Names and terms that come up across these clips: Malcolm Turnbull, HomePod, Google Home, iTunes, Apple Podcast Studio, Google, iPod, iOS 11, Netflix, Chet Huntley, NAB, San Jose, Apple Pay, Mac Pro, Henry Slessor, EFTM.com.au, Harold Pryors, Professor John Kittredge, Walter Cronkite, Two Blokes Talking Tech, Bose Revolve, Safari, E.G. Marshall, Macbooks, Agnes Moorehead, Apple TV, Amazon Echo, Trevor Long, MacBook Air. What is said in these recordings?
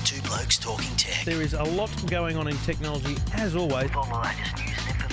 for Two Blokes Talking Tech. There is a lot going on in technology, as always. All the latest news and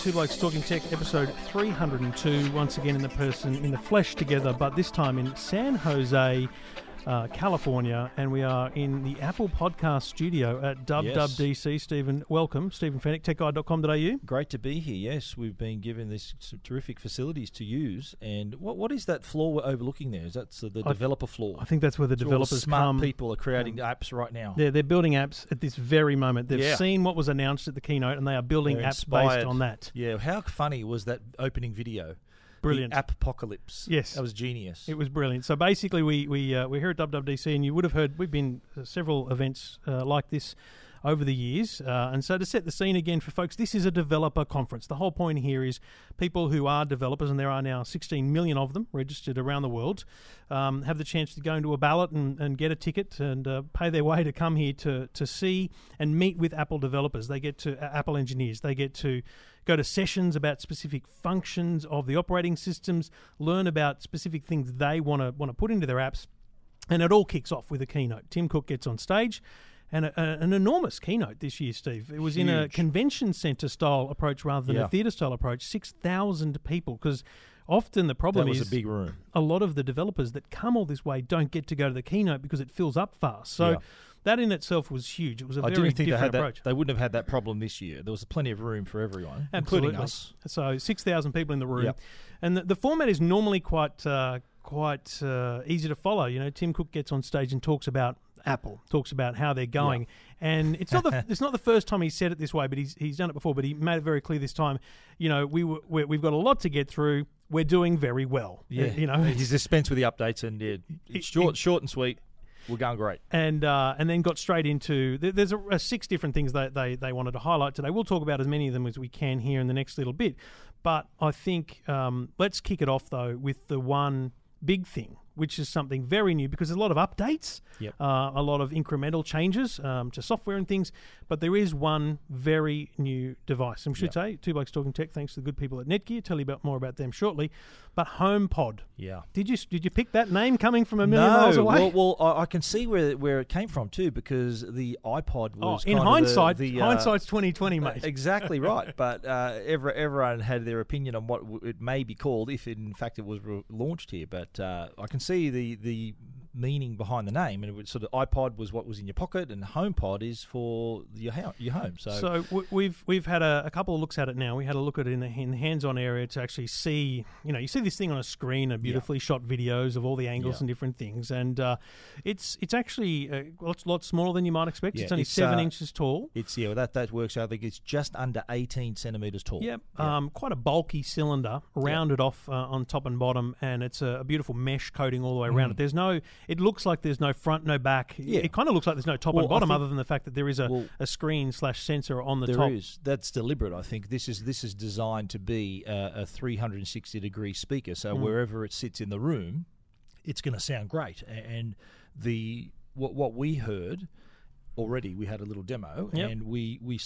Two Blokes Talking Tech, episode 302. Once again, in the flesh together, but this time in San Jose, California, and we are in the Apple Podcast Studio at WWDC. Yes. Stephen, welcome. Stephen Fenwick, techguide.com.au. Great to be here, yes. We've been given this some terrific facilities to use, and what is that floor we're overlooking there? Is that the developer floor? I think that's where the developers come. People are creating apps right now. Yeah, they're building apps at this very moment. They've seen what was announced at the keynote, and they are building apps based on that. Yeah, how funny was that opening video? Brilliant. The Apocalypse. Yes. That was genius. It was brilliant. So basically we're here at WWDC, and you would have heard we've been several events like this over the years. And so to set the scene again for folks, this is a developer conference. The whole point here is people who are developers, and there are now 16 million of them registered around the world, have the chance to go into a ballot and get a ticket and pay their way to come here to see and meet with Apple developers. They get to Apple engineers. They get to go to sessions about specific functions of the operating systems, learn about specific things they want to put into their apps. And it all kicks off with a keynote. Tim Cook gets on stage. And an enormous keynote this year, Steve. It was huge. In a convention centre style approach rather than a theatre style approach. 6,000 people, because often the problem is a big room. A lot of the developers that come all this way don't get to go to the keynote because it fills up fast. So that in itself was huge. It was a very different approach. They wouldn't have had that problem this year. There was plenty of room for everyone, including us. So 6,000 people in the room, and the format is normally quite easy to follow. You know, Tim Cook gets on stage and talks about Apple, talks about how they're going, and it's not the first time he said it this way, but he's done it before. But he made it very clear this time. You know, we've got a lot to get through. We're doing very well. Yeah, you know, he's dispensed with the updates, and it's short and sweet. We're going great, and then got straight into there's six different things that they wanted to highlight today. We'll talk about as many of them as we can here in the next little bit. But I think let's kick it off though with the one big thing, which is something very new, because there's a lot of updates, a lot of incremental changes to software and things, but there is one very new device. And we should say, Two Blokes Talking Tech, thanks to the good people at Netgear, tell you more about them shortly, but HomePod. Yeah. Did you pick that name coming from a million miles away? Well, I can see where it came from too, because the iPod was in hindsight, hindsight's 20/20, mate. Exactly right, but everyone had their opinion on what it may be called, if in fact it was launched here, but I can see the meaning behind the name, and it was sort of iPod was what was in your pocket, and HomePod is for your home. So we've had a couple of looks at it now. We had a look at it in the hands-on area to actually see. You know, you see this thing on a screen, and beautifully shot videos of all the angles and different things, and it's actually a lot smaller than you might expect. Yeah, it's only 7 inches tall. It's that works out. I think it's just under 18 centimeters tall. Yep, quite a bulky cylinder, rounded off on top and bottom, and it's a beautiful mesh coating all the way around it. It looks like there's no front, no back. Yeah. It kind of looks like there's no top and bottom, other than the fact that there is a screen/sensor on the top. There is. That's deliberate, I think. This is designed to be a 360-degree speaker, so wherever it sits in the room, it's going to sound great. And what we heard already, we had a little demo, and we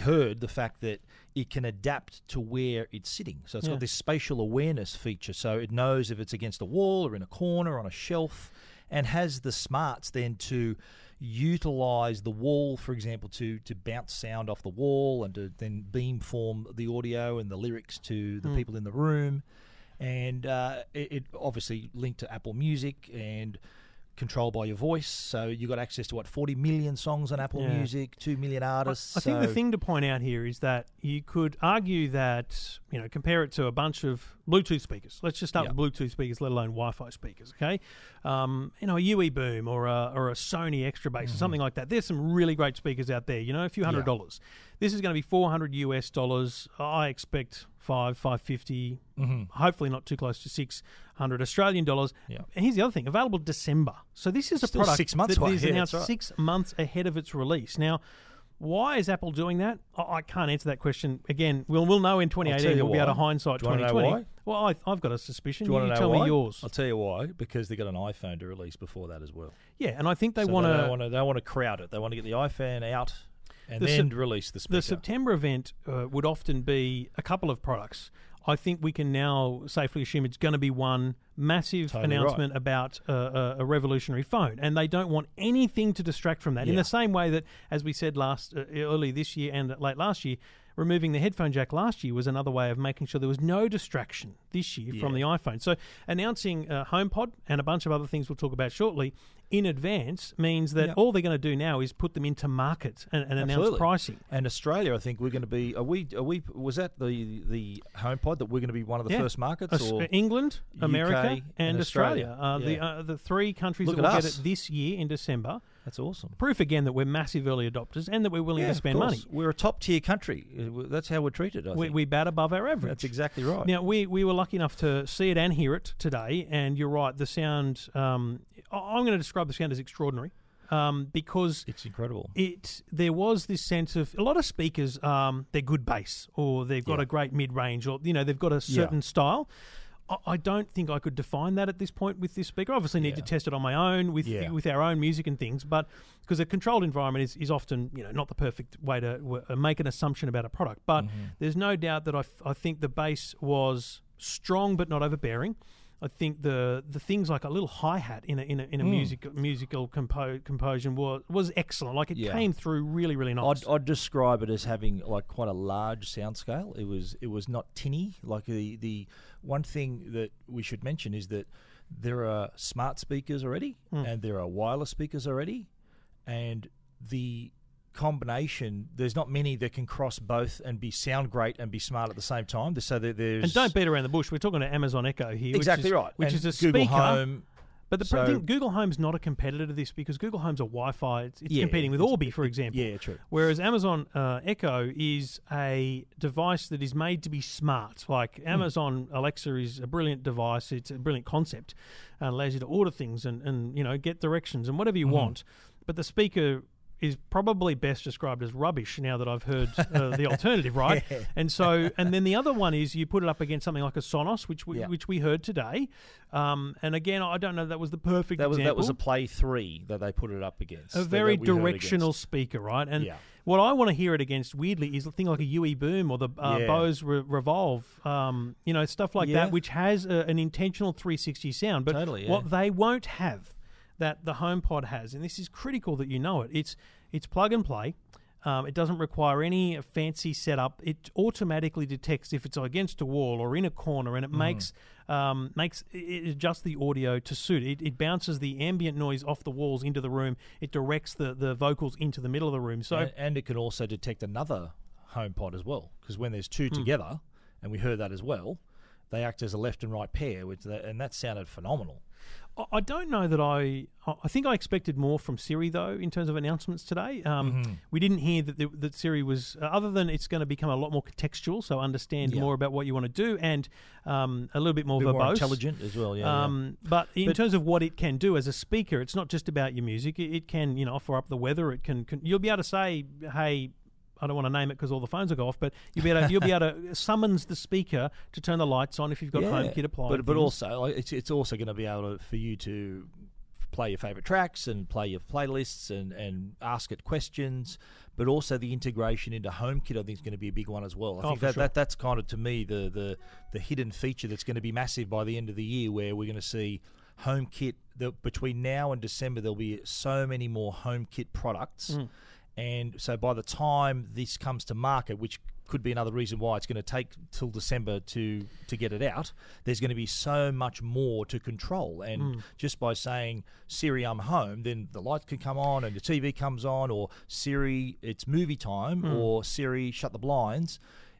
heard the fact that it can adapt to where it's sitting. So it's got this spatial awareness feature, so it knows if it's against a wall or in a corner, on a shelf, and has the smarts then to utilize the wall, for example, to bounce sound off the wall and to then beamform the audio and the lyrics to the people in the room. And it obviously linked to Apple Music and control by your voice, so you got access to 40 million songs on Apple Music, 2 million artists. I think the thing to point out here is that you could argue that, you know, compare it to a bunch of Bluetooth speakers. Let's just start with Bluetooth speakers, let alone Wi-Fi speakers, okay? You know, a UE Boom or a Sony Extra Bass or something like that. There's some really great speakers out there, you know, a few $100. This is going to be $400 US. I expect $550. Mm-hmm. Hopefully not too close to $600 Australian dollars. Yeah. And here's the other thing: available December. So this is still a product 6 months that is announced 6 months ahead of its release. Now, why is Apple doing that? I can't answer that question. Again, we'll know in 2018. We'll be able to hindsight 2020. Know why? Well, I've got a suspicion. Do you tell me yours. I'll tell you why. Because they've got an iPhone to release before that as well. Yeah, and I think they want to crowd it. They want to get the iPhone out and then release the speaker. The September event would often be a couple of products. I think we can now safely assume it's going to be one massive announcement about a revolutionary phone. And they don't want anything to distract from that. Yeah. In the same way that, as we said early this year and late last year, removing the headphone jack last year was another way of making sure there was no distraction this year from the iPhone. So announcing HomePod and a bunch of other things we'll talk about shortly in advance means that all they're going to do now is put them into market and announce pricing. And Australia, I think we're going to be... Are we? Was that the HomePod that we're going to be one of the first markets? Or England, America, UK, and Australia. The three countries that will get it this year in December. That's awesome. Proof again that we're massive early adopters and that we're willing to spend money. We're a top-tier country. That's how we're treated, I think. We bat above our average. That's exactly right. Now, we were lucky enough to see it and hear it today, and you're right, the sound... I'm going to describe the sound as extraordinary because... It's incredible. There was this sense of... A lot of speakers, they're good bass or they've got a great mid-range or they've got a certain style. I don't think I could define that at this point with this speaker. I obviously need to test it on my own with our own music and things, but because a controlled environment is often not the perfect way to make an assumption about a product. But there's no doubt that I think the bass was strong but not overbearing. I think the things like a little hi-hat in a musical composition was excellent. Like it came through really, really nice. I'd describe it as having like quite a large sound scale. It was not tinny. Like the one thing that we should mention is that there are smart speakers already and there are wireless speakers already, and the combination, there's not many that can cross both and be sound great and be smart at the same time. So there's... And don't beat around the bush. We're talking to Amazon Echo here. Exactly right. Which is a Google Home. But I think Google Home's not a competitor to this because Google Home's a Wi-Fi. It's competing with Orbi, for example. Yeah, true. Whereas Amazon Echo is a device that is made to be smart. Like Amazon Alexa is a brilliant device. It's a brilliant concept. It allows you to order things and get directions and whatever you want. But the speaker... is probably best described as rubbish now that I've heard the alternative, right? Yeah. And then the other one is you put it up against something like a Sonos, which we heard today. And again, I don't know that was the perfect example. That was a Play 3 that they put it up against. A very directional speaker, right? And what I want to hear it against, weirdly, is a thing like a UE Boom or the Bose Revolve, stuff like that, which has an intentional 360 sound. But what they won't have that the HomePod has, and this is critical that you know it, it's plug and play. It doesn't require any fancy setup. It automatically detects if it's against a wall or in a corner, and it makes it adjusts the audio to suit. It bounces the ambient noise off the walls into the room. It directs the vocals into the middle of the room. So and it can also detect another HomePod as well, because when there's two together, and we heard that as well, they act as a left and right pair, and that sounded phenomenal. I don't know that I think I expected more from Siri, though, in terms of announcements today. We didn't hear that Siri was... other than it's going to become a lot more contextual, so understand more about what you want to do, and a little bit more verbose. More intelligent as well, yeah. But in terms of what it can do as a speaker, it's not just about your music. It can offer up the weather. It can you'll be able to say, hey... I don't want to name it because all the phones will go off, but you'll be able to summons the speaker to turn the lights on if you've got HomeKit applied. But also, it's also going to be able for you to play your favourite tracks and play your playlists and ask it questions. But also the integration into HomeKit, I think, is going to be a big one as well. I think that's kind of, to me, the hidden feature that's going to be massive by the end of the year, where we're going to see HomeKit. Between now and December, there'll be so many more HomeKit products. And so by the time this comes to market, which could be another reason why it's going to take till December to get it out, there's going to be so much more to control. And just by saying, Siri, I'm home, then the light can come on and the TV comes on, or Siri, it's movie time, or Siri, shut the blinds.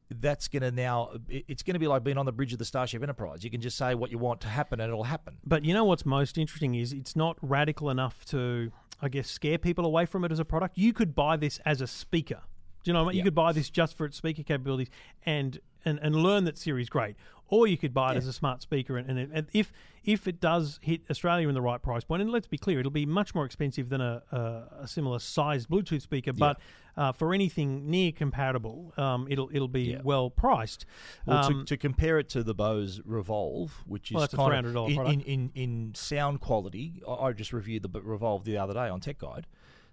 That's going to now... It's going to be like being on the bridge of the Starship Enterprise. You can just say what you want to happen and it'll happen. But you know what's most interesting is it's not radical enough to... I guess, scare people away from it as a product. You could buy this as a speaker. Do you know what I mean? You could buy this just for its speaker capabilities and learn that Siri's great. Or you could buy it as a smart speaker. And if it does hit Australia in the right price point, and let's be clear, it'll be much more expensive than a similar sized Bluetooth speaker. But for anything near comparable, it'll be well priced. Well, to compare it to the Bose Revolve, which is that's kind of in sound quality, I just reviewed the Revolve the other day on Tech Guide.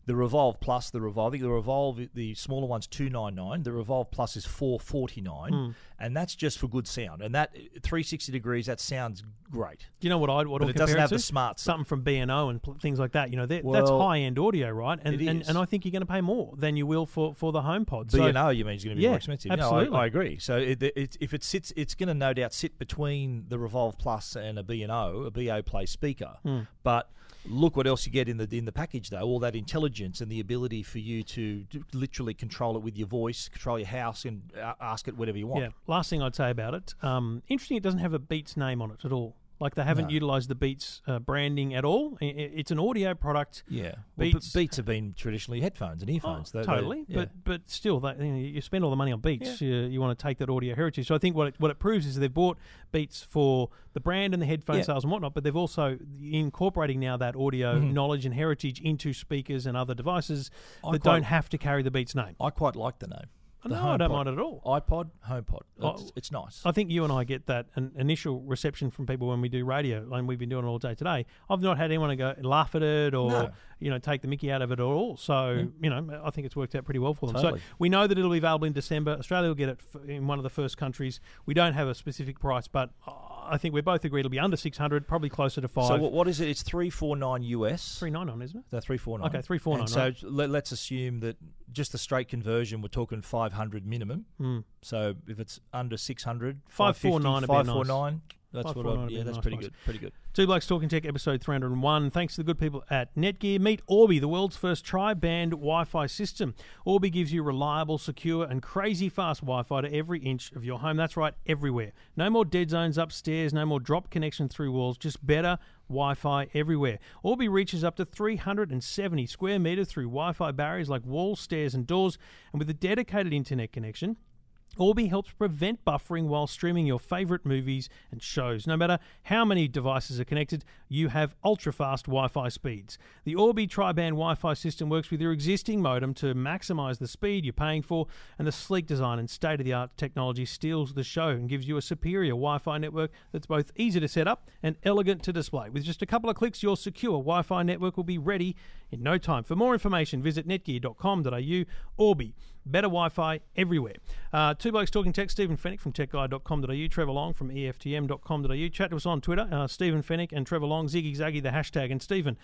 The Revolve Plus, the Revolve, I think the Revolve, the smaller one's $299. The Revolve Plus is $449, and that's just for good sound. And that 360 degrees, that sounds great. Do you know what I'd want to compare it to? But it doesn't have the smart stuff. Something from B&O and things like that. You know, that's high end audio, right? And, it is. And I think you're going to pay more than you will for the HomePod. So B&O, you mean, is going to be more expensive? Absolutely. No, I agree. So if it sits, it's going to no doubt sit between the Revolve Plus and a B&O, a BO Play speaker, but. Look what else you get in the package, though. All that intelligence and the ability for you to literally control it with your voice, control your house, and ask it whatever you want. Yeah. Last thing I'd say about it, interesting it doesn't have a Beats name on it at all. Like they haven't utilised the Beats branding at all. It's an audio product. Yeah, Beats, Beats have been traditionally headphones and earphones. Totally, but still, you spend all the money on Beats. Yeah. You want to take that audio heritage. So I think what it proves is they've bought Beats for the brand and the headphone sales and whatnot, but they've also incorporating now that audio knowledge and heritage into speakers and other devices don't have to carry the Beats name. I quite like the name. No, HomePod. I don't mind it at all. iPod, HomePod. It's nice. I think you and I get that initial reception from people when we do radio, and we've been doing it all day today. I've not had anyone go laugh at it or take the mickey out of it at all. So, I think it's worked out pretty well for them. Totally. So we know that it'll be available in December. Australia will get it in one of the first countries. We don't have a specific price, but I think we both agree it'll be under 600, probably closer to 5. So what is it? It's 349 US. 399, isn't it? No, 349. Okay, 349. And so let's assume that just the straight conversion, we're talking 500 minimum. So if it's under 600, 549 549 nice. That's what I that's nice, pretty good. Two Blokes Talking Tech, episode 301. Thanks to the good people at Netgear. Meet Orbi, the world's first tri-band Wi-Fi system. Orbi gives you reliable, secure, and crazy fast Wi-Fi to every inch of your home. That's right, everywhere. No more dead zones upstairs, no more drop connection through walls, just better Wi-Fi everywhere. Orbi reaches up to 370 square metres through Wi-Fi barriers like walls, stairs, and doors. And with a dedicated internet connection, Orbi helps prevent buffering while streaming your favourite movies and shows. No matter how many devices are connected, you have ultra-fast Wi-Fi speeds. The Orbi tri-band Wi-Fi system works with your existing modem to maximise the speed you're paying for, and the sleek design and state-of-the-art technology steals the show and gives you a superior Wi-Fi network that's both easy to set up and elegant to display. With just a couple of clicks, your secure Wi-Fi network will be ready in no time. For more information, visit netgear.com.au. Orbi. Better Wi-Fi everywhere. Two Blokes Talking Tech, Stephen Fenwick from techguide.com.au, Trevor Long from EFTM.com.au. Chat to us on Twitter, Stephen Fenwick and Trevor Long, Ziggy Zaggy, the hashtag. And Stephen,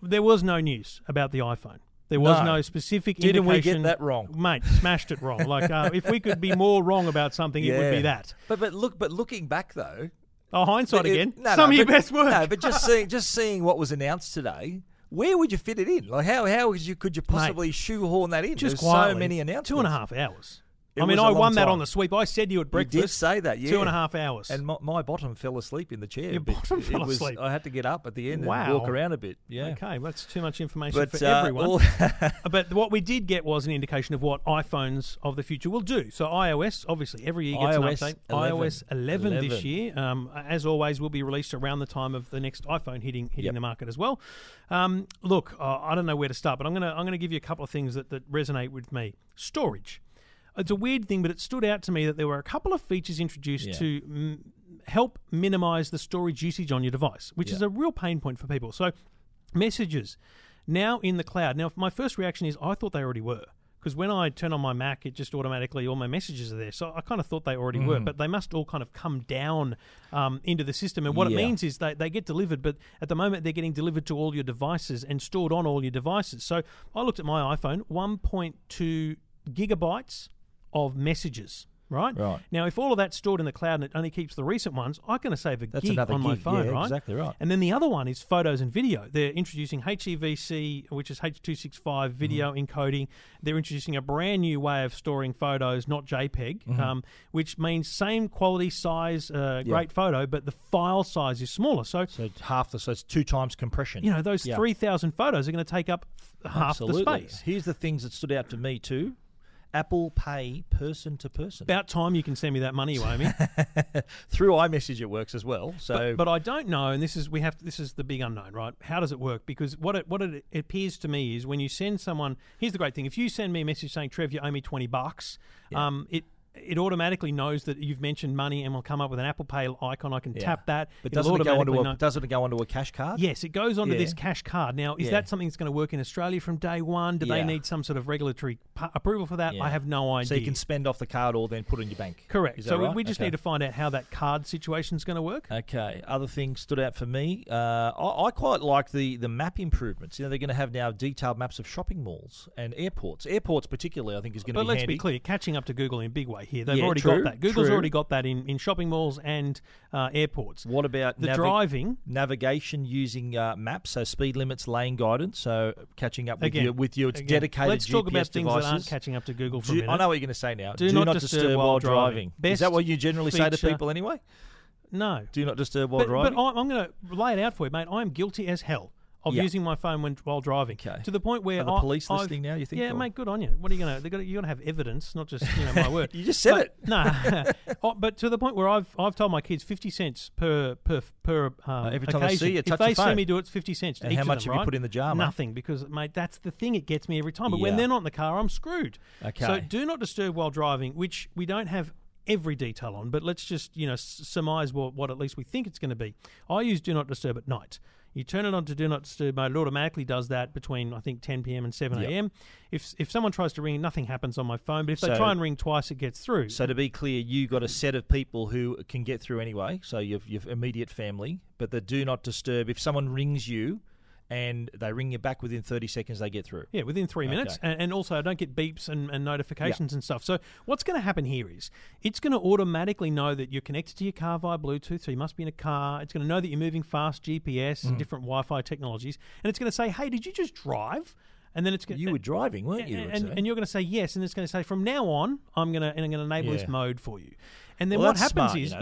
there was no news about the iPhone. There was no specific indication. Didn't we get that wrong? Mate, smashed it wrong. Like, if we could be more wrong about something, it would be that. But looking back, though... Oh, hindsight again. Some of your best work. No, but just seeing what was announced today... Where would you fit it in? Like how could you possibly shoehorn that in? Just quietly, so many announcements. 2.5 hours. I won that on the sweep. I said to you at breakfast. You did say that, yeah. 2.5 hours. And my bottom fell asleep in the chair. Your bottom fell asleep. I had to get up at the end and walk around a bit. Yeah. Okay, that's too much information for everyone. But what we did get was an indication of what iPhones of the future will do. So iOS, obviously, every year gets an update. iOS 11 this year, as always, will be released around the time of the next iPhone hitting the market as well. Look, I don't know where to start, but I'm going to give you a couple of things that resonate with me. Storage. It's a weird thing, but it stood out to me that there were a couple of features introduced to help minimise the storage usage on your device, which is a real pain point for people. So messages, now in the cloud. Now, my first reaction is I thought they already were, because when I turn on my Mac, it just automatically, all my messages are there. So I kind of thought they already were, but they must all kind of come down into the system. And what it means is they get delivered, but at the moment they're getting delivered to all your devices and stored on all your devices. So I looked at my iPhone, 1.2 gigabytes of messages, right? Now, if all of that's stored in the cloud and it only keeps the recent ones, I'm going to save a gig on my phone, right? Exactly right. And then the other one is photos and video. They're introducing HEVC, which is H.265 video encoding. They're introducing a brand new way of storing photos, not JPEG, which means same quality size, great photo, but the file size is smaller. So it's 2 times compression. You know, those 3,000 photos are going to take up half the space. Here's the things that stood out to me too. Apple Pay person to person. About time you can send me that money, Wami. Through iMessage it works as well. So, but I don't know, and this is the big unknown, right? How does it work? Because what it appears to me is when you send someone, here's the great thing: if you send me a message saying, "Trev, you owe me $20," yeah. It automatically knows that you've mentioned money and will come up with an Apple Pay icon. I can tap that. But doesn't it go onto a cash card? Yes, it goes onto this cash card. Now, is that something that's going to work in Australia from day one? Do they need some sort of regulatory approval for that? I have no idea. So you can spend off the card or then put it in your bank. Correct. So right? We just need to find out how that card situation is going to work. Okay. Other things stood out for me. I quite like the map improvements. You know, they're going to have now detailed maps of shopping malls and airports. Airports particularly, I think, is going to be handy. But let's be clear, catching up to Google in a big way here. They've already got that. Google's already got that in shopping malls and airports. What about the driving? Navigation using maps, so speed limits, lane guidance, so catching up with your dedicated GPS devices. Let's talk about things that aren't catching up to Google for a minute. I know what you're going to say now. Do not disturb while driving. Is that what you generally say to people anyway? No. Do not disturb while driving? But I'm going to lay it out for you, mate. I'm guilty as hell of using my phone while driving, to the point where the police listening now, you think? Yeah, mate, good on you. What are you going to? You got to have evidence, not just my word. You just said it. No, but to the point where I've told my kids 50 cents per every time occasion. They see you touch your phone. If they see me do it, it's 50 cents. And how much have you put in the jar? Mate? Nothing, because mate, that's the thing. It gets me every time. But when they're not in the car, I'm screwed. Okay. So do not disturb while driving, which we don't have every detail on, but let's just surmise what at least we think it's going to be. I use do not disturb at night. You turn it on to do not disturb mode, it automatically does that between, I think, 10 PM and 7 AM. If someone tries to ring, nothing happens on my phone, but if they try and ring twice, it gets through. So to be clear, you got a set of people who can get through anyway, so your immediate family, but the do not disturb, if someone rings you and they ring you back within 30 seconds, they get through. Yeah, within 3 minutes. And also, I don't get beeps and notifications and stuff. So what's going to happen here is it's going to automatically know that you're connected to your car via Bluetooth, so you must be in a car. It's going to know that you're moving fast, GPS and different Wi-Fi technologies. And it's going to say, hey, did you just drive? And then it's going to... You were driving, weren't you? And you're going to say yes, and it's going to say, from now on, I'm going to enable this mode for you. And then what happens is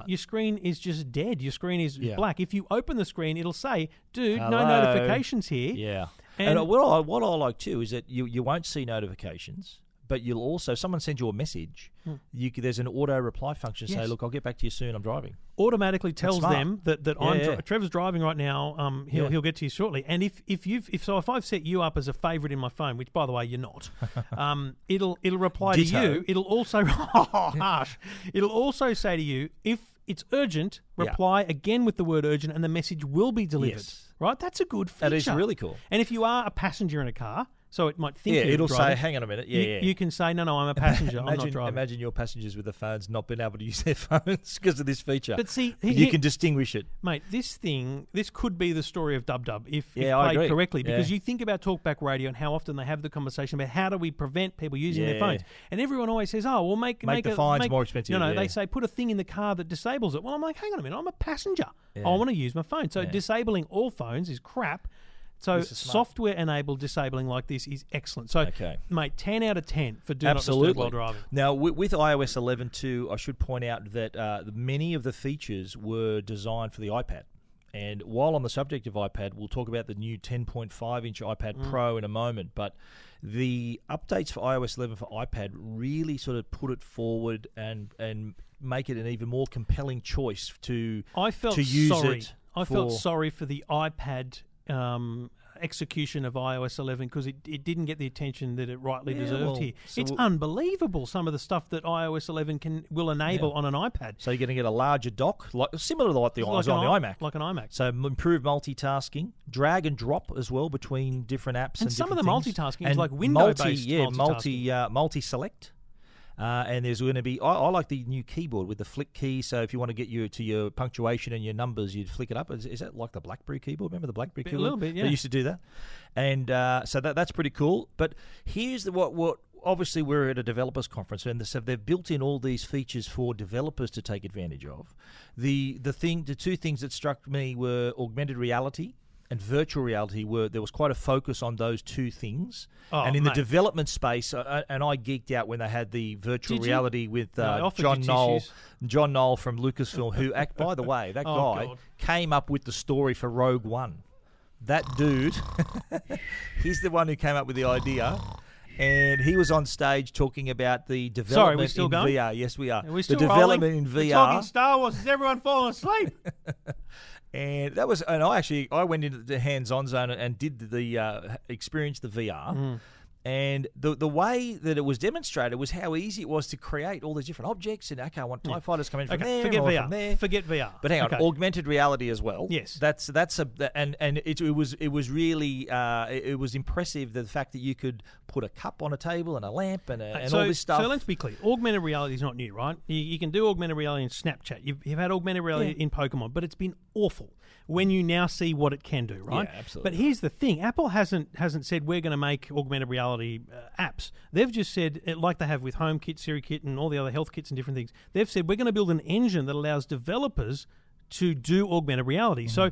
your screen is just dead. Your screen is black. If you open the screen, it'll say, dude, hello. No notifications here. Yeah. And what I like too is that you won't see notifications, but you'll also, if someone sends you a message, there's an auto reply function to say, look, I'll get back to you soon, I'm driving. Automatically tells them that Trevor's driving right now. He'll get to you shortly. And if I've set you up as a favourite in my phone, which by the way you're not, it'll reply to you. It'll also harsh. It'll also say to you, if it's urgent, reply again with the word urgent, and the message will be delivered. Yes. Right? That's a good feature. That is really cool. And if you are a passenger in a car. So it might think it'll say, hang on a minute. You can say, no, I'm a passenger. I'm not driving. Imagine your passengers with their phones not being able to use their phones because of this feature. But see... You can distinguish it. Mate, this could be the story of Dub Dub if played correctly. Because you think about talkback radio and how often they have the conversation about how do we prevent people using their phones. And everyone always says, oh, well, make the fines more expensive. No, they say, put a thing in the car that disables it. Well, I'm like, hang on a minute. I'm a passenger. Yeah. I want to use my phone. So disabling all phones is crap. So software-enabled disabling like this is excellent. So, mate, 10 out of 10 for do not disturb while driving. Now, with iOS 11 too, I should point out that many of the features were designed for the iPad. And while on the subject of iPad, we'll talk about the new 10.5-inch iPad Pro in a moment. But the updates for iOS 11 for iPad really sort of put it forward and make it an even more compelling choice to use it. I felt sorry for the iPad execution of iOS 11 because it didn't get the attention that it rightly deserved here. So it's unbelievable some of the stuff that iOS 11 will enable on an iPad. So you're going to get a larger dock, similar to what the iPad on the iMac. Like an iMac. So improved multitasking, drag and drop as well between different apps and some of the multitasking is like window-based multitasking. Multi-select. And there's going to be... I like the new keyboard with the flick key, so if you want to get you to your punctuation and your numbers, you'd flick it up. Is that like the BlackBerry keyboard? Remember the BlackBerry keyboard? A little bit, yeah. They used to do that. And so that's pretty cool. But here's what obviously we're at a developers conference, and so they've built in all these features for developers to take advantage of. The two things that struck me were augmented reality and virtual reality. There was quite a focus on those two things. Oh, and in the development space, and I geeked out when they had the virtual reality with John Knoll from Lucasfilm, who, by the way, that guy came up with the story for Rogue One. That dude, he's the one who came up with the idea. and he was on stage talking about the development in VR. Yes, we are. In VR. We're talking Star Wars. Is everyone falling asleep? And that was, and I went into the hands-on zone and did the experience the VR. Mm. And the way that it was demonstrated was how easy it was to create all these different objects. And okay, I want TIE fighters coming from there. Forget VR. But hang on, augmented reality as well. Yes, it was really impressive, the fact that you could put a cup on a table and a lamp and all this stuff. So let's be clear, augmented reality is not new, right? You can do augmented reality in Snapchat. You've had augmented reality in Pokemon, but it's been awful when you now see what it can do, right? Yeah, absolutely. But here's the thing: Apple hasn't said we're going to make augmented reality apps. They've just said, like they have with HomeKit, Siri Kit, and all the other health kits and different things, they've said we're going to build an engine that allows developers to do augmented reality. Mm-hmm. So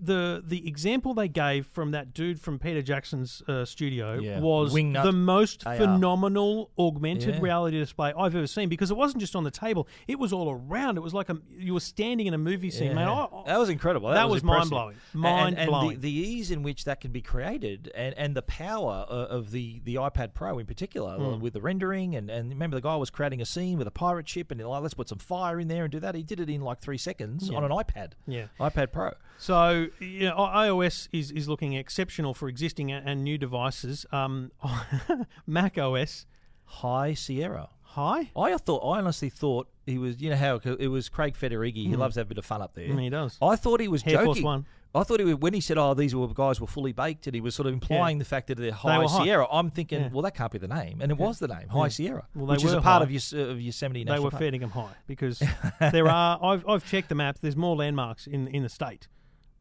the example they gave from that dude from Peter Jackson's studio was Wingnut the most AR. Phenomenal augmented reality display I've ever seen, because it wasn't just on the table, it was all around. It was like you were standing in a movie scene. Man, that was incredible. That was mind-blowing. And the ease in which that can be created and the power of the iPad Pro in particular with the rendering. And remember, the guy was creating a scene with a pirate ship and let's put some fire in there and do that. He did it in like 3 seconds on an iPad. Yeah. iPad Pro. So, iOS is looking exceptional for existing and new devices. Mac OS, High Sierra. High? I honestly thought he was, how it was Craig Federighi. Mm. He loves to have a bit of fun up there. Mm, he does. I thought he was joking. Force One. I thought when he said, these guys were fully baked, and he was sort of implying the fact that they're High Sierra, I'm thinking, well, that can't be the name. And it was the name, High Sierra, which is a part of Yosemite National Park. They were feeding them high, because there are, I've checked the map, there's more landmarks in the state.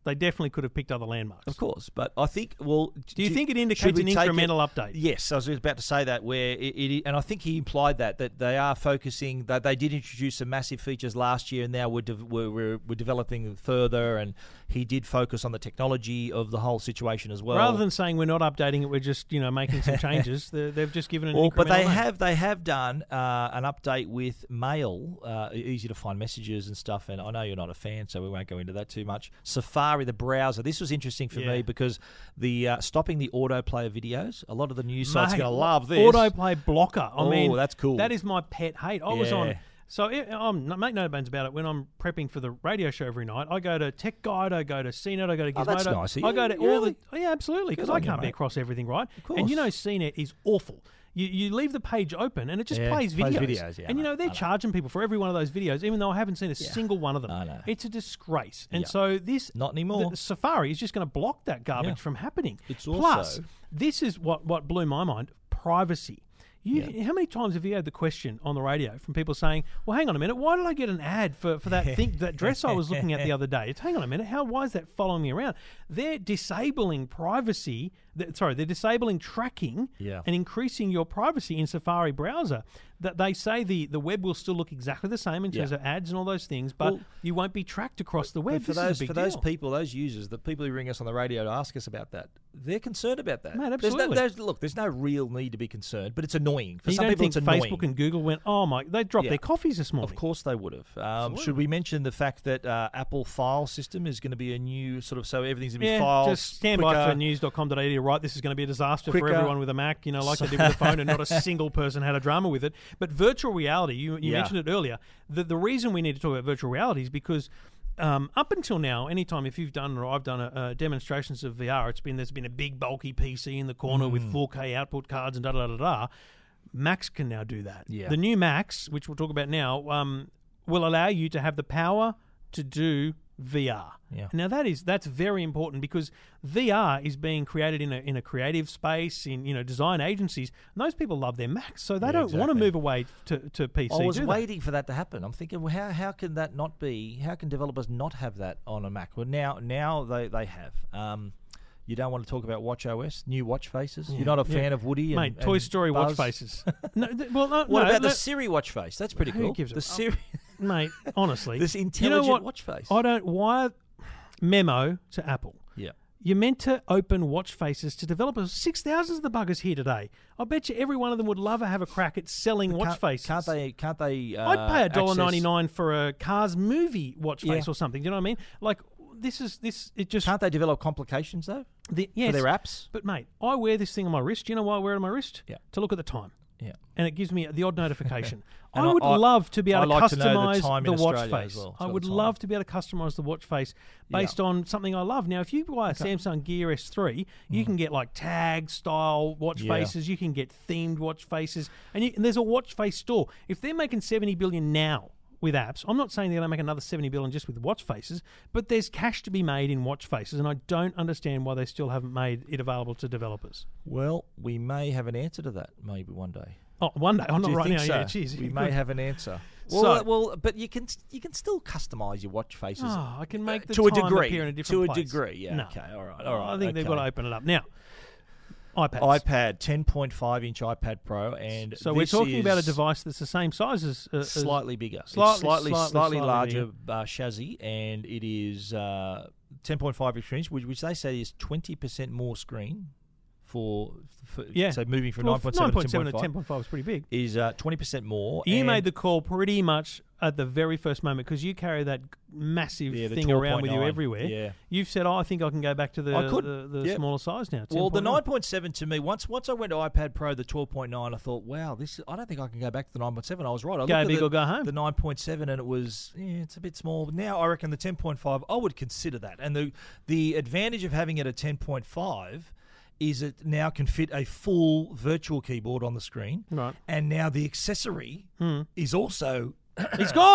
They definitely could have picked other landmarks. Of course, but I think, do you think it indicates an incremental update? Yes, I was about to say that, where and I think he implied that they are focusing, that they did introduce some massive features last year, and now we're developing them further, and he did focus on the technology of the whole situation as well. Rather than saying we're not updating it, we're just, making some changes, they've just given an incremental update. But they have done an update with Mail, easy to find messages and stuff, and I know you're not a fan, so we won't go into that too much. Safari, the browser. This was interesting for me, because the stopping the autoplay of videos. A lot of the news sites are going to love this. Autoplay blocker. I mean, that's cool. That is my pet hate. I was on. So make no bones about it. When I'm prepping for the radio show every night, I go to Tech Guide, I go to CNET, I go to Gizmodo. Oh, that's nice. I go to absolutely, because I can't be across everything, right? Of course. And CNET is awful. You leave the page open and it just plays videos. Yeah, and they're charging people for every one of those videos, even though I haven't seen a single one of them. I know. It's a disgrace. And so this... Not anymore. The Safari is just going to block that garbage from happening. It's also... Plus, this is what blew my mind, privacy. How many times have you had the question on the radio from people saying, well, hang on a minute, why did I get an ad for that thing, that dress I was looking at the other day? It's, hang on a minute, why is that following me around? They're disabling privacy, they're disabling tracking and increasing your privacy in Safari browser. That they say the web will still look exactly the same in terms of ads and all those things, but you won't be tracked across the web. For those people, those users, the people who ring us on the radio to ask us about that, they're concerned about that. Mate, absolutely. There's no real need to be concerned, but it's annoying. For some people, it's annoying. Facebook and Google went, they dropped their coffees this morning. Of course they would have. Should we mention the fact that Apple file system is going to be a new sort of, so everything's going to be files. Just stand by for news.com.au to write, this is going to be a disaster for everyone with a Mac, like they did with the phone, and not a single person had a drama with it. But virtual reality, you mentioned it earlier, the reason we need to talk about virtual reality is because up until now, anytime if you've done or I've done demonstrations of VR, there's been a big bulky PC in the corner with 4K output cards and da-da-da-da-da. Macs can now do that. Yeah. The new Macs, which we'll talk about now, will allow you to have the power to do VR. Yeah. Now that's very important, because VR is being created in a creative space, in design agencies, and those people love their Macs, so they don't want to move away to PC. I was waiting for that to happen. I'm thinking, well, how can that not be? How can developers not have that on a Mac? Well, now they have. You don't want to talk about watchOS, new watch faces. Yeah. You're not a fan of Woody and mate, Toy Story Buzz. Watch faces. What about the Siri watch face? That's pretty cool. The Siri. Mate, honestly, this intelligent watch face. I don't wire memo to Apple. Yeah, you're meant to open watch faces to developers. 6,000 of the buggers here today. I bet you every one of them would love to have a crack at selling watch faces. Can't they? I'd pay $1.99 for a Cars movie watch face or something. Do you know what I mean? Like It just can't they develop complications though? For their apps. But mate, I wear this thing on my wrist. You know why I wear it on my wrist? Yeah. To look at the time. Yeah. And it gives me the odd notification. I would love to be able to customize the watch face. Well, I would love to be able to customize the watch face based on something I love. Now, if you buy a Samsung Gear S3, you can get like tag style watch faces. You can get themed watch faces, and there's a watch face store. If they're making $70 billion now with apps, I'm not saying they're going to make another $70 billion just with watch faces, but there's cash to be made in watch faces, and I don't understand why they still haven't made it available to developers. Well, we may have an answer to that, maybe one day. Oh, one day. I'm not right now. So? Yeah, geez, we may have an answer. Well, but you can still customise your watch faces. Oh, I can make the to time a degree, appear in a different place. To a degree, yeah. No. Okay, all right. I think they've got to open it up now. iPad, 10.5-inch iPad Pro, and so we're talking about a device that's the same size as slightly bigger, slightly larger chassis, and it is 10.5-inch, which they say is 20% more screen. So moving from 9.7 to 10.5 is pretty big. Is 20% more. You made the call pretty much at the very first moment because you carry that massive thing around with you everywhere. Yeah. You've said, I think I can go back to the smaller size now. Well, the 9.7 to me, once I went to iPad Pro, the 12.9, I thought, wow, I don't think I can go back to the 9.7. I was right. I go big or go home. The 9.7 and it was, it's a bit small. Now I reckon the 10.5, I would consider that. And the advantage of having it at 10.5 is it now can fit a full virtual keyboard on the screen. Right. And now the accessory is also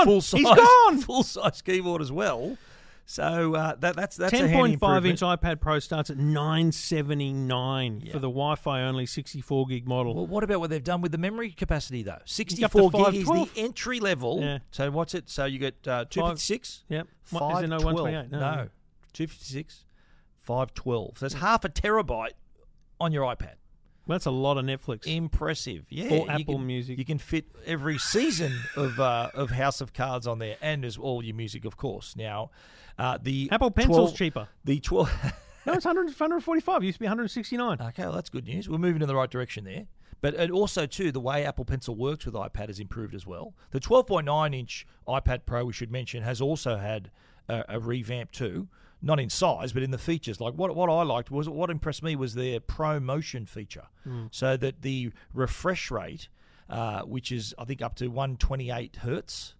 full-size keyboard as well. So that's 10.5-inch iPad Pro starts at $979 for the Wi-Fi only 64-gig model. Well, what about what they've done with the memory capacity, though? 64-gig is the entry level. Yeah. So what's it? So you get 256, 512. Is there no 128? No. 256, 512. So that's half a terabyte on your iPad. Well, that's a lot of Netflix. Impressive, yeah. Or Apple Music. You can fit every season of House of Cards on there, and as all your music, of course. Now, the Apple Pencil's cheaper. The 12. No, it's 145. It used to be 169. Okay, well, that's good news. We're moving in the right direction there. But it also, too, the way Apple Pencil works with iPad has improved as well. The 12.9-inch iPad Pro, we should mention, has also had a revamp too. Not in size, but in the features. Like what I liked was what impressed me was their Pro Motion feature, so that the refresh rate, which is I think up to 128 hertz,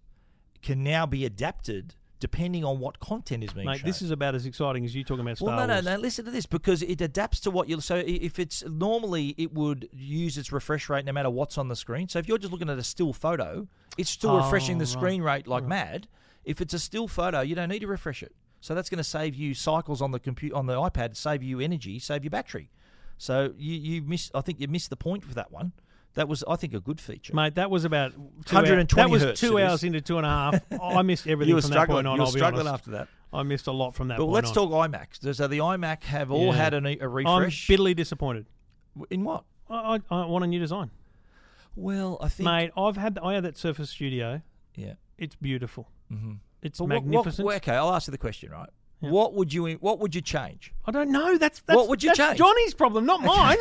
can now be adapted depending on what content is being shown. This is about as exciting as you talking about Star Wars. Well, no, listen to this, because it adapts to what you'll... So if it's... Normally, it would use its refresh rate no matter what's on the screen. So if you're just looking at a still photo, it's still refreshing the screen rate mad. If it's a still photo, you don't need to refresh it. So that's going to save you cycles on the on the iPad, save you energy, save your battery. So I think you missed the point for that one. That was, I think, a good feature, mate. That was about 120. That was 2 hours into 2.5. I missed everything. From that point on. You were struggling after that. I missed a lot from that. But let's talk iMacs. So the iMac have all had a refresh. I'm bitterly disappointed. In what? I want a new design. Well, I think, mate, I had that Surface Studio. Yeah, it's beautiful. Mm-hmm. It's magnificent. Okay, I'll ask you the question, right? Yeah. What would you change? I don't know. That's what would you change? Johnny's problem, not mine.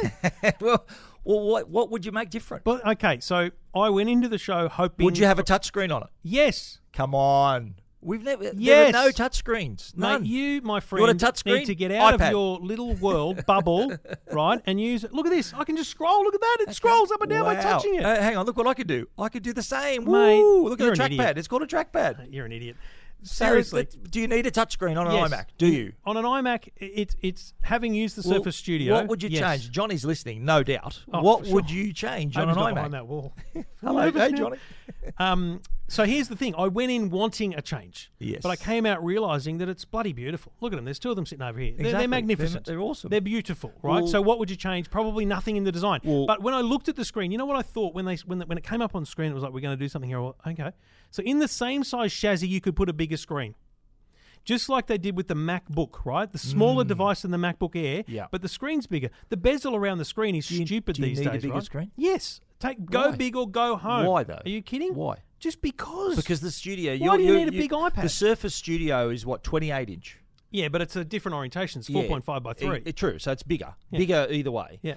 Well, what would you make different? But okay, so I went into the show hoping. Would you have a touchscreen on it? Yes. Come on. We've never. Yes. There are no touchscreens. None. Mate, you, my friend, need to get out of your little world bubble, right? And use it. Look at this. I can just scroll. Look at that. It scrolls up and down by touching it. Hang on. Look what I could do. I could do the same. Mate, woo! Look at the trackpad. It's called a trackpad. You're an idiot. Seriously, do you need a touchscreen on an iMac? Do you? On an iMac, it's having used the Surface Studio. What would you change? Johnny's listening, no doubt. Oh, what would you change on an iMac? Behind that wall. Hello, hey, Johnny. So here's the thing. I went in wanting a change, but I came out realising that it's bloody beautiful. Look at them. There's two of them sitting over here. Exactly. They're magnificent. They're awesome. They're beautiful, right? So what would you change? Probably nothing in the design. But when I looked at the screen, you know what I thought when it came up on screen? It was like, we're going to do something here. Okay. So in the same size chassis, you could put a bigger screen. Just like they did with the MacBook, right? The smaller device than the MacBook Air, but the screen's bigger. The bezel around the screen is stupid these days, right? Do you need a bigger screen? Yes. Go big or go home. Why, though? Are you kidding? Why? Just because. Because the studio... Why do you need a big iPad? The Surface Studio is, 28-inch? Yeah, but it's a different orientation. It's 4.5 by 3. True, so it's bigger. Yeah. Bigger either way. Yeah.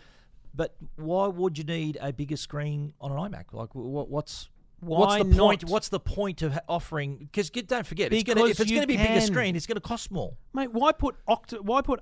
But why would you need a bigger screen on an iMac? Like, what's... Why what's the point? What's the point of offering? Because don't forget, if it's going to be a bigger screen, it's going to cost more. Mate, why put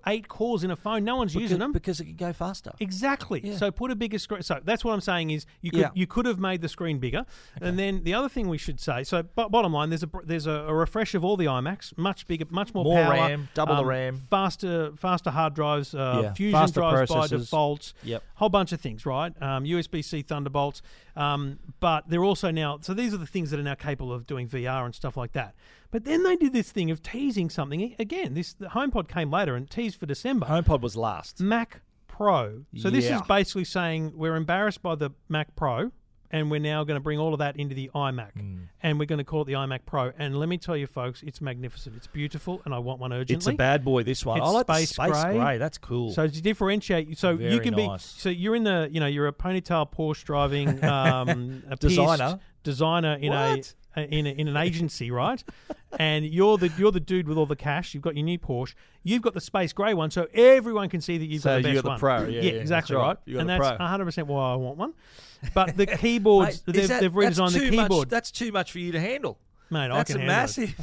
8 cores in a phone? No one's using them because it can go faster. Exactly. Yeah. So put a bigger screen. So that's what I'm saying is you could have made the screen bigger. Okay. And then the other thing we should say. So bottom line, there's a refresh of all the iMacs, much bigger, much more power, RAM, double the RAM, faster hard drives, Fusion drives by default, whole bunch of things, right? USB-C Thunderbolts, but they're also now. So these are the things that are now capable of doing VR and stuff like that. But then they did this thing of teasing something. Again, the HomePod came later and teased for December. HomePod was last. Mac Pro. So this is basically saying we're embarrassed by the Mac Pro and we're now going to bring all of that into the iMac. And we're going to call it the iMac Pro. And let me tell you, folks, it's magnificent. It's beautiful and I want one urgently. It's a bad boy, this one. I like space grey. That's cool. So to differentiate, so you're in the, you're a ponytail Porsche driving a designer in an agency, right? And you're the dude with all the cash. You've got your new Porsche. You've got the space grey one, so everyone can see that you've got the best one. So you're the Pro, exactly right. And that's 100% why I want one. But the keyboards, mate, they've redesigned the keyboard. That's too much for you to handle. Mate, I can handle it.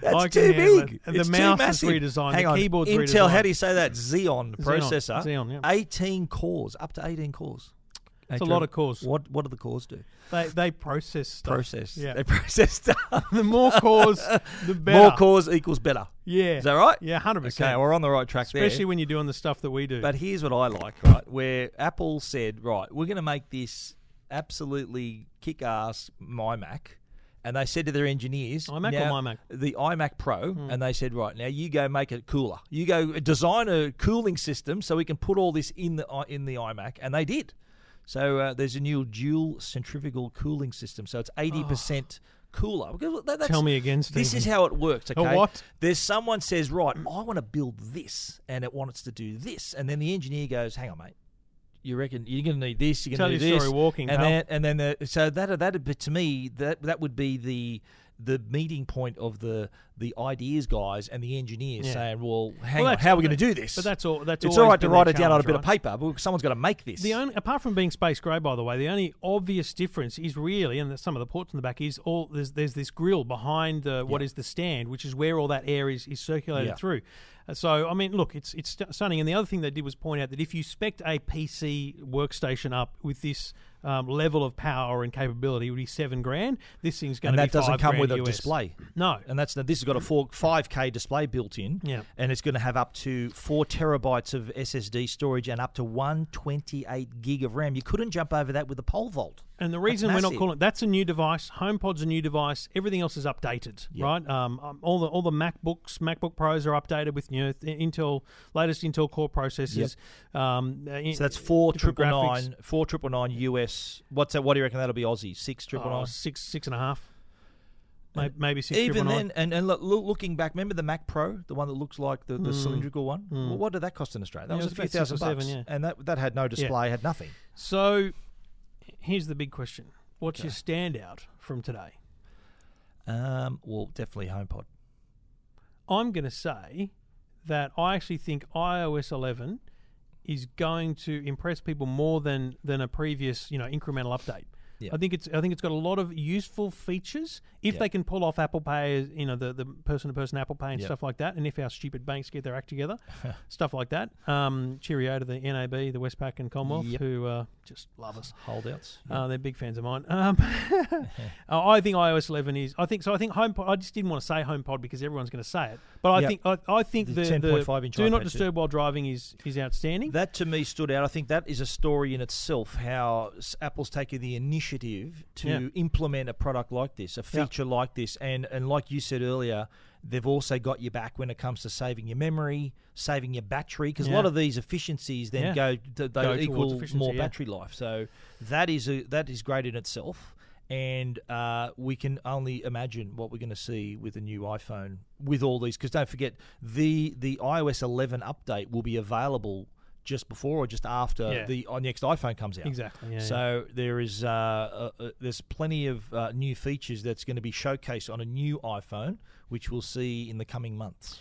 That's too big. The mouse is redesigned. Hang on. The keyboard's redesigned. Intel, how do you say that? Xeon processor. Xeon, yeah. 18 cores, up to 18 cores. It's a lot of cores. What do the cores do? They process stuff. They process stuff. The more cores, the better. More cores equals better. Yeah. Is that right? Yeah, 100%. Okay, we're on the right track there. Especially when you're doing the stuff that we do. But here's what I like, right? Where Apple said, right, we're going to make this absolutely kick-ass iMac. And they said to their engineers... iMac or iMac? The iMac Pro. And they said, right, now you go make it cooler. You go design a cooling system so we can put all this in the iMac. And they did. So there's a new dual centrifugal cooling system. So it's 80% cooler. Tell me again, Stephen. This is how it works, okay? What? There's someone says, right, I want to build this, and it wants to do this. And then the engineer goes, hang on, mate. You reckon you're going to need this, you're going to need this. Story walking, that would be the meeting point of the ideas guys and the engineers saying, well, hang on, how are we going to do this? But it's all right to write it down on a bit of paper, but someone's got to make this. Apart from being space grey, by the way, the only obvious difference is really, and some of the ports in the back, is there's this grill behind what is the stand, which is where all that air is circulated through. So, I mean, look, it's stunning. And the other thing they did was point out that if you spec'd a PC workstation up with this level of power and capability, it would be $7,000. This thing's going to be $5,000 US. And that doesn't come with a display. No. And this has got a 5K display built in. Yeah. And it's going to have up to 4 terabytes of SSD storage and up to 128 gig of RAM. You couldn't jump over that with a pole vault. And the reason we're not calling it, that's a new device. HomePod's a new device. Everything else is updated, right? All the MacBook Pros are updated with latest Intel core processors. Yep. So that's 4,999 US. What's that? What do you reckon that'll be Aussie? 6,999. 6.5. Maybe 6.9. Even then, and looking back, remember the Mac Pro, the one that looks like the cylindrical one? Well, what did that cost in Australia? That was a few $1,000 bucks, and that had no display, had nothing. So, here's the big question: what's your standout from today? Well, definitely HomePod. I'm going to say that I actually think iOS 11 is going to impress people more than a previous, incremental update. Yeah. I think it's got a lot of useful features if they can pull off Apple Pay, the person-to-person Apple Pay and stuff like that, and if our stupid banks get their act together, stuff like that. Cheerio to the NAB, the Westpac and Commonwealth, who just love us. Holdouts. They're big fans of mine. I think iOS 11 is... I think HomePod... I just didn't want to say HomePod because everyone's going to say it, but I think the 10.5-inch do not disturb while driving is outstanding. That, to me, stood out. I think that is a story in itself, how Apple's taking the initiative to implement a product like this, a feature like this, and like you said earlier, they've also got your back when it comes to saving your memory, saving your battery, because a lot of these efficiencies then go equal more battery life. So that is great in itself, and we can only imagine what we're going to see with the new iPhone with all these, because don't forget the iOS 11 update will be available just before or just after the next iPhone comes out. Exactly. Yeah, so there's plenty of new features that's going to be showcased on a new iPhone, which we'll see in the coming months.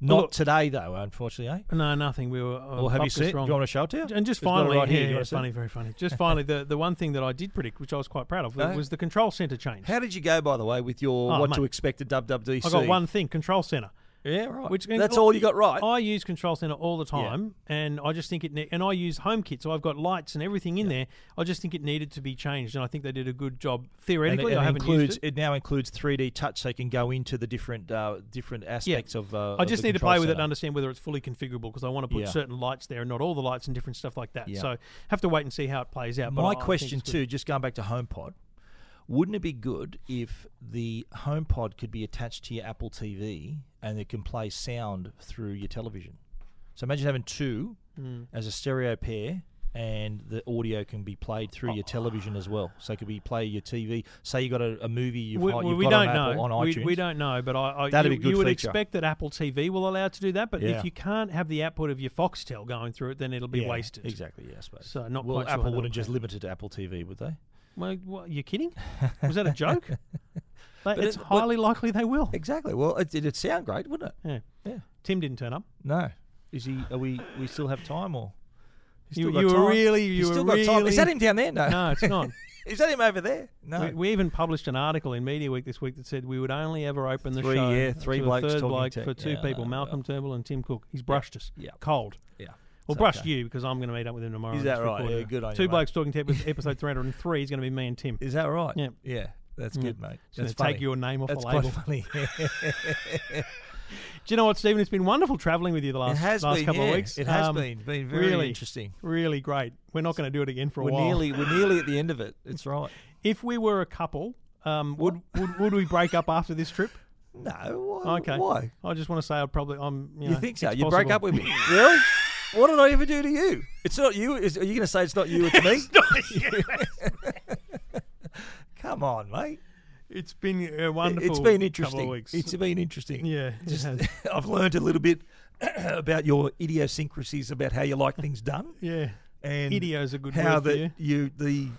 Not today, though, unfortunately, eh? No, nothing. We were. Well, have you seen? Do you want to show it to you? And just finally, right here, funny, very funny. Just finally, the one thing that I did predict, which I was quite proud of, was the control centre change. How did you go, by the way, with your to expect at WWDC? I got one thing: control centre. Yeah, right. That's all you got right. I use Control Center all the time, and I just think and I use HomeKit, so I've got lights and everything in there. I just think it needed to be changed, and I think they did a good job. Theoretically, and I haven't used it. It now includes 3D touch, so you can go into the different aspects of I just need to play with it and understand whether it's fully configurable, because I want to put certain lights there and not all the lights and different stuff like that. Yeah. So have to wait and see how it plays out. But my question too, just going back to HomePod, wouldn't it be good if the HomePod could be attached to your Apple TV and it can play sound through your television? So imagine having two as a stereo pair, and the audio can be played through your television as well. So it could be play your TV. Say you got a movie on iTunes. We don't know, but you would expect that Apple TV will allow to do that. But if you can't have the output of your Foxtel going through it, then it'll be wasted. Exactly. Yeah, I suppose. So not quite Apple wouldn't just limit it to Apple TV, would they? Well, what, you're kidding? Was that a joke? It's highly likely they will. Exactly. Well, it'd sound great, wouldn't it? Yeah. Yeah. Tim didn't turn up. No. Is he? Are we? We still have time, or? You were really. Is that him down there? No. No, it's not. Is that him over there? No. We even published an article in Media Week this week that said we would only ever open the show. Three blokes talking tech. For two people, Malcolm Turnbull and Tim Cook. He's brushed us. Yeah. Cold. Yeah. Well, brushed you, because I'm going to meet up with him tomorrow. Is that right? Yeah, good on you, Two Blokes Talking Tech, episode 303 is going to be me and Tim. Is that right? Yeah. Yeah, that's good, mate. That's funny. Take your name off the label. That's quite funny. Do you know what, Stephen? It's been wonderful travelling with you the last couple of weeks. It has been very interesting. Really great. We're not going to do it again for a while. We're nearly at the end of it. It's right. If we were a couple, would we break up after this trip? No. Why? I just want to say You think so? You break up with me? Really? What did I ever do to you? It's not you. Are you going to say it's not you? It's me. It's not you. Come on, mate. It's been wonderful. It's been interesting. Couple of weeks. It's been interesting. Yeah, I've learned a little bit about your idiosyncrasies, about how you like things done. Yeah, and idio's a good word for you. The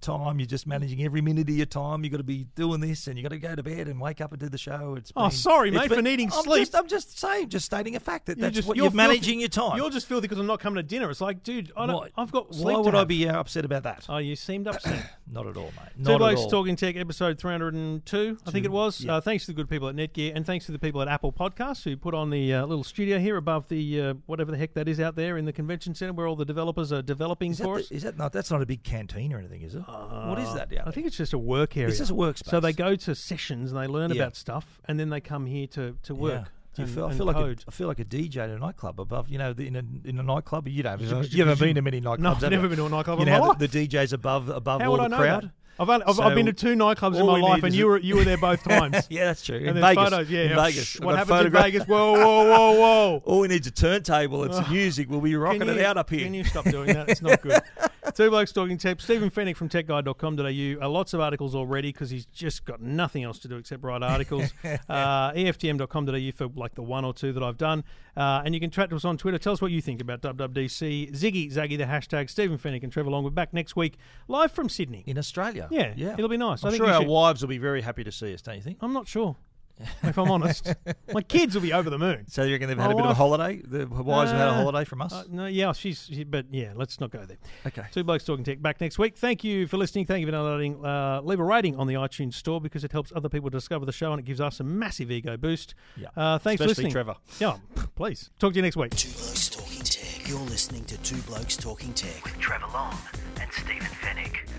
time you're just managing every minute of your time. You've got to be doing this, and you got to go to bed and wake up and do the show. For needing sleep. I'm just saying, just stating a fact that that's what you're managing your time. You're just filthy because I'm not coming to dinner. It's like, dude, I've got sleep. Why would I be upset about that? Oh, you seemed upset. Not at all, mate. Not Two Blokes Talking Tech, episode 302, I think it was. Yeah. Thanks to the good people at Netgear, and thanks to the people at Apple Podcasts who put on the little studio here above the whatever the heck that is out there in the convention centre where all the developers are developing for us. That's not a big canteen or anything, is it? What is that? I think it's just a work area. It's just a workspace. So they go to sessions and they learn about stuff, and then they come here to work. Yeah. I feel like a DJ at a nightclub above. You know, in a nightclub, you haven't been to many nightclubs. No, I've never been to a nightclub. You know, the DJ's above all the crowd. I've been to two nightclubs in my life, and you were there both times. Yeah, that's true. And in Vegas, photos, in Vegas. What happens in Vegas? Whoa, whoa, whoa, whoa! All we need is a turntable and some music. We'll be rocking it out up here. Can you stop doing that? It's not good. Two Blokes Talking Tech. Stephen Fenwick from techguide.com.au. Lots of articles already, because he's just got nothing else to do except write articles. EFTM.com.au for like the one or two that I've done. And you can chat to us on Twitter. Tell us what you think about WWDC. Ziggy Zaggy, the hashtag. Stephen Fenwick and Trevor Long. We're back next week live from Sydney. In Australia. Yeah. It'll be nice. I'm sure our wives will be very happy to see us, don't you think? I'm not sure. If I'm honest, my kids will be over the moon. So you reckon they've had a bit of a holiday? The wives have had a holiday from us? No, let's not go there. Okay. Two Blokes Talking Tech back next week. Thank you for listening. Thank you for downloading. Leave a rating on the iTunes store, because it helps other people discover the show and it gives us a massive ego boost. Yeah. Thanks especially for listening, Trevor. Yeah, please. Talk to you next week. Two Blokes Talking Tech. You're listening to Two Blokes Talking Tech with Trevor Long and Stephen Fenwick.